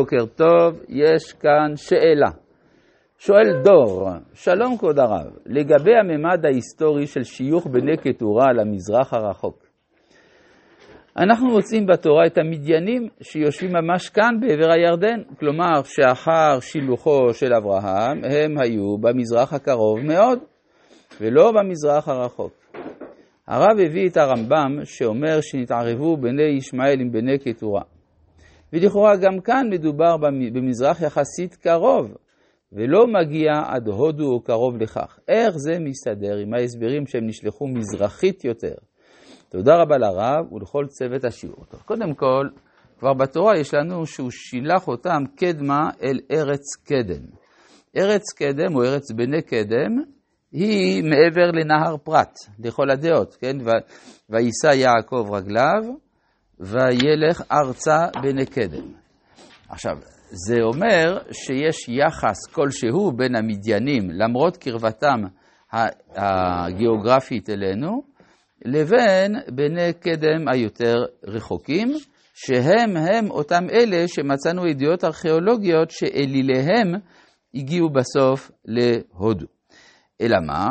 בוקר טוב, יש כאן שאלה. שואל דור, שלום כבוד הרב, לגבי הממד ההיסטורי של שיוך בני קטורה על המזרח הרחוק. אנחנו רוצים בתורה את המדיינים שיושבים ממש כאן בעבר הירדן, כלומר שאחר שילוחו של אברהם הם היו במזרח הקרוב מאוד ולא במזרח הרחוק. הרב הביא את הרמב"ם שאומר שנתערבו בני ישמעאל עם בני קטורה. ולכאורה גם כאן מדובר במזרח יחסית קרוב ולא מגיע עד הודו או קרוב לכך. איך זה מסתדר עם ההסברים שהם נשלחו מזרחית יותר? תודה רבה לרב ולכל צוות השיעור. טוב, קודם כל, כבר בתורה יש לנו שהוא שילח אותם קדמה אל ארץ קדם. ארץ קדם או ארץ בני קדם היא מעבר לנהר פרת, לכל הדעות, כן? וישא יעקב רגליו וילך ארצה בני קדם. עכשיו, זה אומר שיש יחס כלשהו בין המדיינים, למרות קרבתם הגיאוגרפית אלינו, לבין בני קדם היותר רחוקים, שהם אותם אלה שמצאנו עדויות ארכיאולוגיות שאליהם הגיעו בסוף להודו. אלא מה?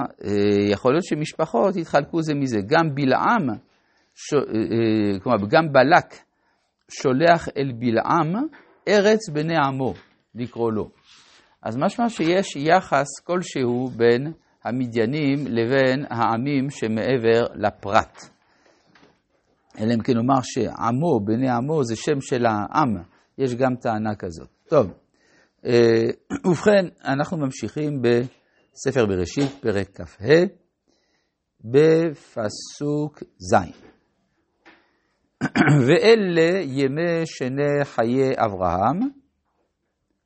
יכול להיות שמשפחות התחלקו זה מזה. גם בלעם, כלומר גם בלק, שולח אל בלעם ארץ בני עמו, לקרוא לו. אז משמע שיש יחס כלשהו בין המדיינים לבין העמים שמעבר לפרט. אלא אם כן אומר שעמו, בני עמו, זה שם של העם. יש גם טענה כזאת. טוב, ובכן, אנחנו ממשיכים בספר בראשית, פרק כ"ה, בפסוק ז'. ואלה ימי שני חיי אברהם,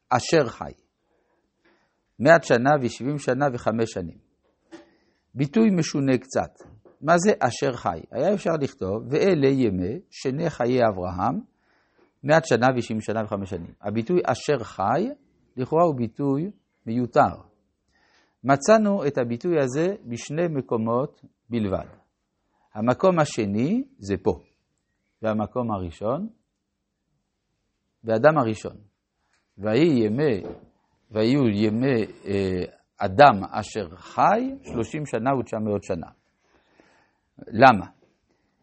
אשר חי. 100 שנה ו70 שנה ו5 שנים. ביטוי משונה קצת. מה זה אשר חי? היה אפשר לכתוב, ואלה ימי שני חיי אברהם, 100 שנה ו70 שנה ו5 שנים. הביטוי אשר חי, לכאורה הוא ביטוי מיותר. מצאנו את הביטוי הזה בשני מקומות בלבד. המקום השני זה פה. והמקום הראשון, באדם הראשון. והיו ימי אדם אשר חי 30 שנה ו900 שנה. למה?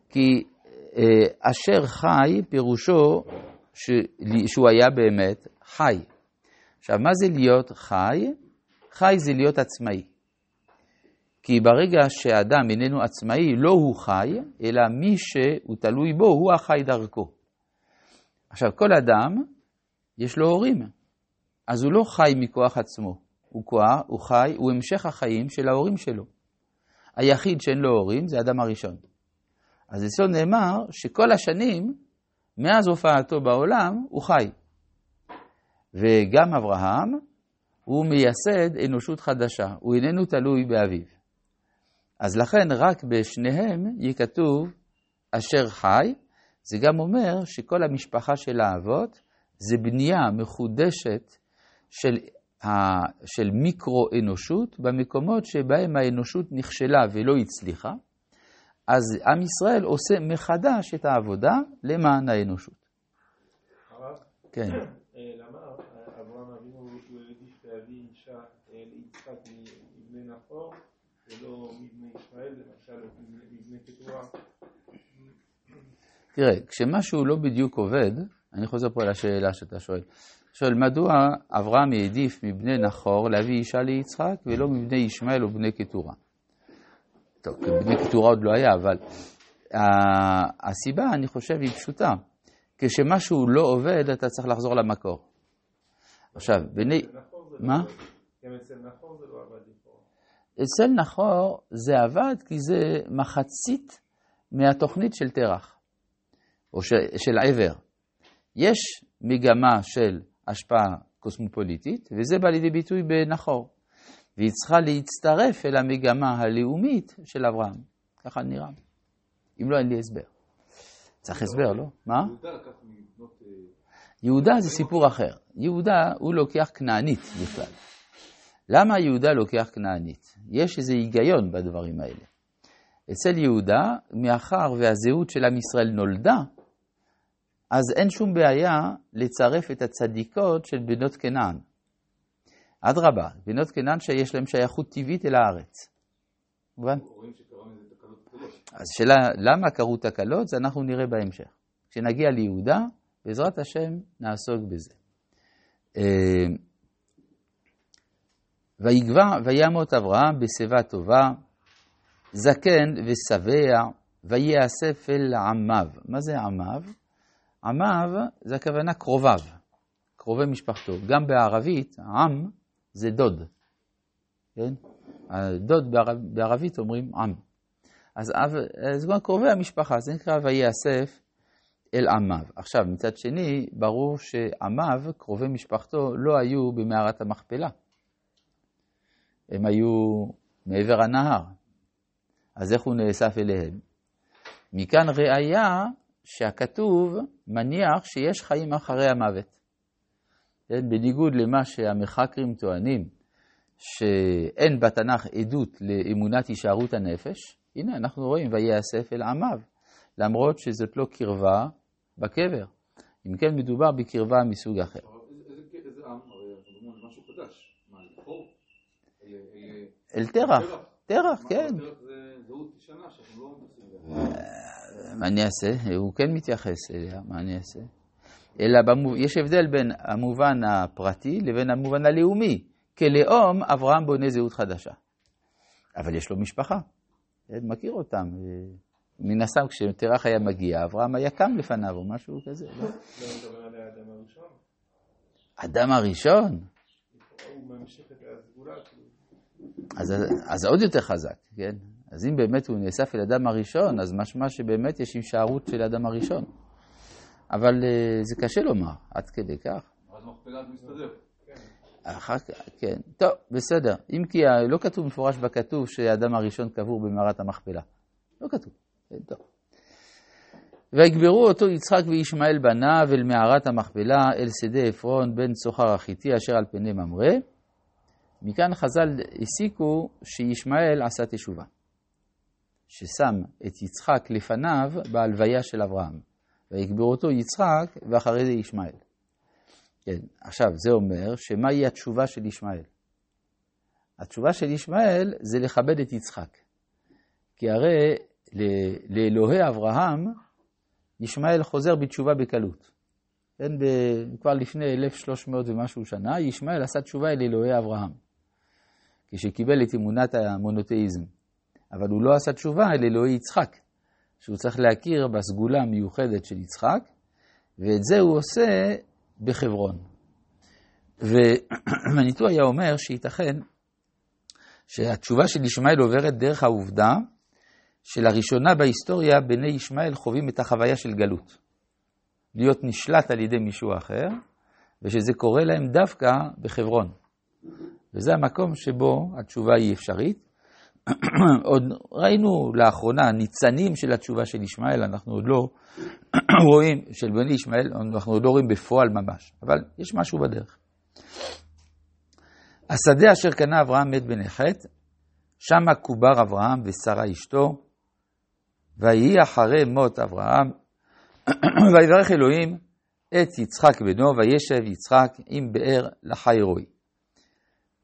כי אשר חי פירושו שהוא היה באמת חי. עכשיו, מה זה להיות חי? חי זה להיות עצמאי. כי ברגע שהאדם איננו עצמאי, לא הוא חי, אלא מי שהוא תלוי בו, הוא החי דרכו. עכשיו, כל אדם יש לו הורים, אז הוא לא חי מכוח עצמו. הוא המשך החיים של ההורים שלו. היחיד שאין לו הורים זה האדם הראשון. אז אצלו נאמר שכל השנים, מאז הופעתו בעולם, הוא חי. וגם אברהם, הוא מייסד אנושות חדשה, הוא איננו תלוי באביו. אז לכן רק בשניהם יכתוב אשר חי, זה גם אומר שכל המשפחה של האבות זה בנייה מחודשת של מיקרו-אנושות במקומות שבהם האנושות נכשלה ולא הצליחה, אז עם ישראל עושה מחדש את העבודה למען האנושות. הרב? כן. למה אברהם אבינו שהוא העדיף להביא אישה ליצחק מבני נחור? ולא מבני ישראל, למשל, מבני קטורה. תראה, כשמשהו לא בדיוק עובד, אני חוזר פה לשאלה שאתה שואל. שואל, מדוע אברהם העדיף מבני נחור להביא אישה ליצחק, ולא מבני ישמעאל או בני קטורה? טוב, בני קטורה עוד לא היה, אבל הסיבה, אני חושב, היא פשוטה. כשמשהו לא עובד, אתה צריך לחזור למקור. עכשיו, בני... מה? גם אצל נחור זה לא עבד. אצל נחור זה עבד כי זה מחצית מהתוכנית של תרח, או של עבר. יש מגמה של השפעה קוסמופוליטית, וזה בא לידי ביטוי בנחור. והיא צריכה להצטרף אל המגמה הלאומית של אברהם. ככה נראה. אם לא, אין לי הסבר. צריך הסבר, לא? מה? יהודה זה סיפור אחר. יהודה הוא לוקח כנענית בכלל. למה יהודה לוקח כנענית? יש איזה היגיון בדברים האלה. אצל יהודה, מאחר והזהות של עם ישראל נולדה, אז אין שום בעיה לצרף את הצדיקות של בנות כנען. עד רבה, בנות כנען שיש להם שייכות טבעית אל הארץ. מובן? אז שאלה, למה קרו תקלות? זה אנחנו נראה בהמשך. כשנגיע ליהודה, בעזרת השם נעסוק בזה. וימות אברהם בשיבה טובה, זקן ושבע, ויאסף אל עמיו. מה זה עמיו? עמיו זה הכוונה קרוביו, קרובי משפחתו. גם בערבית, עם זה דוד. כן? דוד בערבית אומרים עם. אז גם קרובי המשפחה, זה נקרא ויאסף אל עמיו. עכשיו, מצד שני, ברור שעמיו, קרובי משפחתו, לא היו במערת המכפלה. הם היו מעבר הנהר. אז איך הוא נאסף אליהם? מכאן ראיה שהכתוב מניח שיש חיים אחרי המוות. בניגוד למה שהמחקרים טוענים, שאין בתנ"ך עדות לאמונת הישארות הנפש, הנה אנחנו רואים, ויאסף אל עמיו, למרות שזאת לא קרבה בקבר. אם כן מדובר בקרבה מסוג אחר. איזה עם? זה משהו חדש. מה, נחור? אל תרח. תרח, כן. תרח זה זהות ישנה, שאנחנו לא מתייחסים. מה אני אעשה? הוא כן מתייחס אליה, מה אני אעשה? אלא יש הבדל בין המובן הפרטי לבין המובן הלאומי. כלאום, אברהם בונה זהות חדשה. אבל יש לו משפחה. מכיר אותם. מן הסתם, כשתרח היה מגיע, אברהם היה קם לפניו או משהו כזה. לא מדבר עליה אדם הראשון. אדם הראשון? הוא ממשיך את הסגולה. אז עוד יותר חזק, כן? אז אם באמת הוא נאסף אל אדם הראשון, אז משמע שבאמת יש הישארות של אדם הראשון. אבל זה קשה לומר, עד כדי כך. אז מכפלה מסתדר. אחר כך, כן. טוב, בסדר. אם כי לא כתוב מפורש בכתוב שהאדם הראשון קבור במערת המכפלה. לא כתוב. טוב. ויגברו אותו יצחק וישמעאל בניו אל מערת המכפלה, אל שדה עפרון בן צוחר החיתי אשר על פני ממרא. מכאן חז"ל הסיקו שישמעאל עשה תשובה, ששם את יצחק לפניו בהלוויה של אברהם, ויקבור אותו יצחק ואחרי זה ישמעאל. כן, עכשיו זה אומר שמהי התשובה של ישמעאל? התשובה של ישמעאל זה לכבד את יצחק, כי הרי לאלוהי אברהם ישמעאל חוזר בתשובה בקלות. כבר לפני 1300 ומשהו שנה, ישמעאל עשה תשובה אל אלוהי אברהם, כשקיבל את אמונת המונותאיזם. אבל הוא לא עשה תשובה אל אלוהי יצחק, שהוא צריך להכיר בסגולה המיוחדת של יצחק, ואת זה הוא עושה בחברון. והניתוח היה אומר שייתכן שהתשובה של ישמעאל עוברת דרך העובדה שלראשונה בהיסטוריה בני ישמעאל חווים את החוויה של גלות. להיות נשלט על ידי מישהו אחר, ושזה קורה להם דווקא בחברון. וזה המקום שבו התשובה היא אפשרית. עוד ראינו לאחרונה ניצנים של התשובה של ישמעאל, אנחנו עוד לא רואים, של בני ישמעאל, אנחנו עוד לא רואים בפועל ממש, אבל יש משהו בדרך. השדה אשר קנה אברהם מת בן חת, שמה קובר אברהם ושרה אשתו, ויהי אחרי מות אברהם, ויברך אלוהים את יצחק בנו, וישב יצחק עם באר לחי רועי.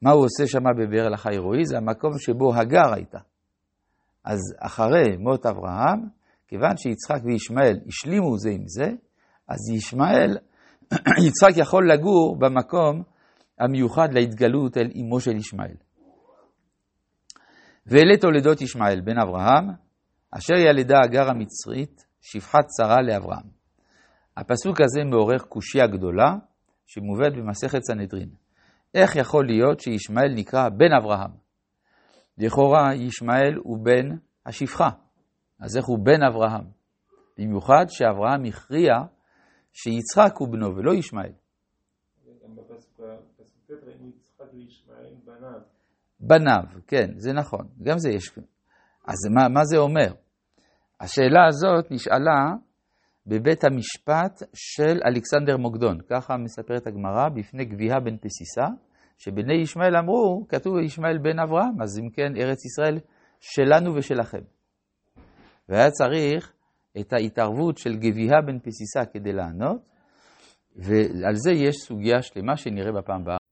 מה הוא עושה שם בבאר לחי רועי? זה המקום שבו הגר הייתה. אז אחרי מות אברהם, כיוון שיצחק וישמעאל השלימו זה עם זה, אז יצחק יכול לגור במקום המיוחד להתגלות אל אמו של ישמעאל. ואלה תולדות ישמעאל בן אברהם, אשר ילדה הגר המצרית, שפחת שרה לאברהם. הפסוק הזה מעורר קושיה גדולה שמובאת במסכת סנהדרין. איך יכול להיות שישמעאל נקרא בן אברהם? לכאורה ישמעאל הוא בן השפחה. אז איך הוא בן אברהם? במיוחד שאברהם הכריע שיצחק הוא בנו ולא ישמעאל. בניו, כן, זה נכון. גם זה יש. אז מה זה אומר? השאלה הזאת נשאלה בבית המשפט של אלכסנדר מוקדון. ככה מספרת הגמרא בפני גביהה בן פסיסה, שבני ישמעאל אמרו, כתוב ישמעאל בן אברהם, אז אם כן ארץ ישראל שלנו ושלכם. והיה צריך את ההתערבות של גביהה בן פסיסה כדי לענות, ועל זה יש סוגיה שלמה שנראה בפעם הבאה.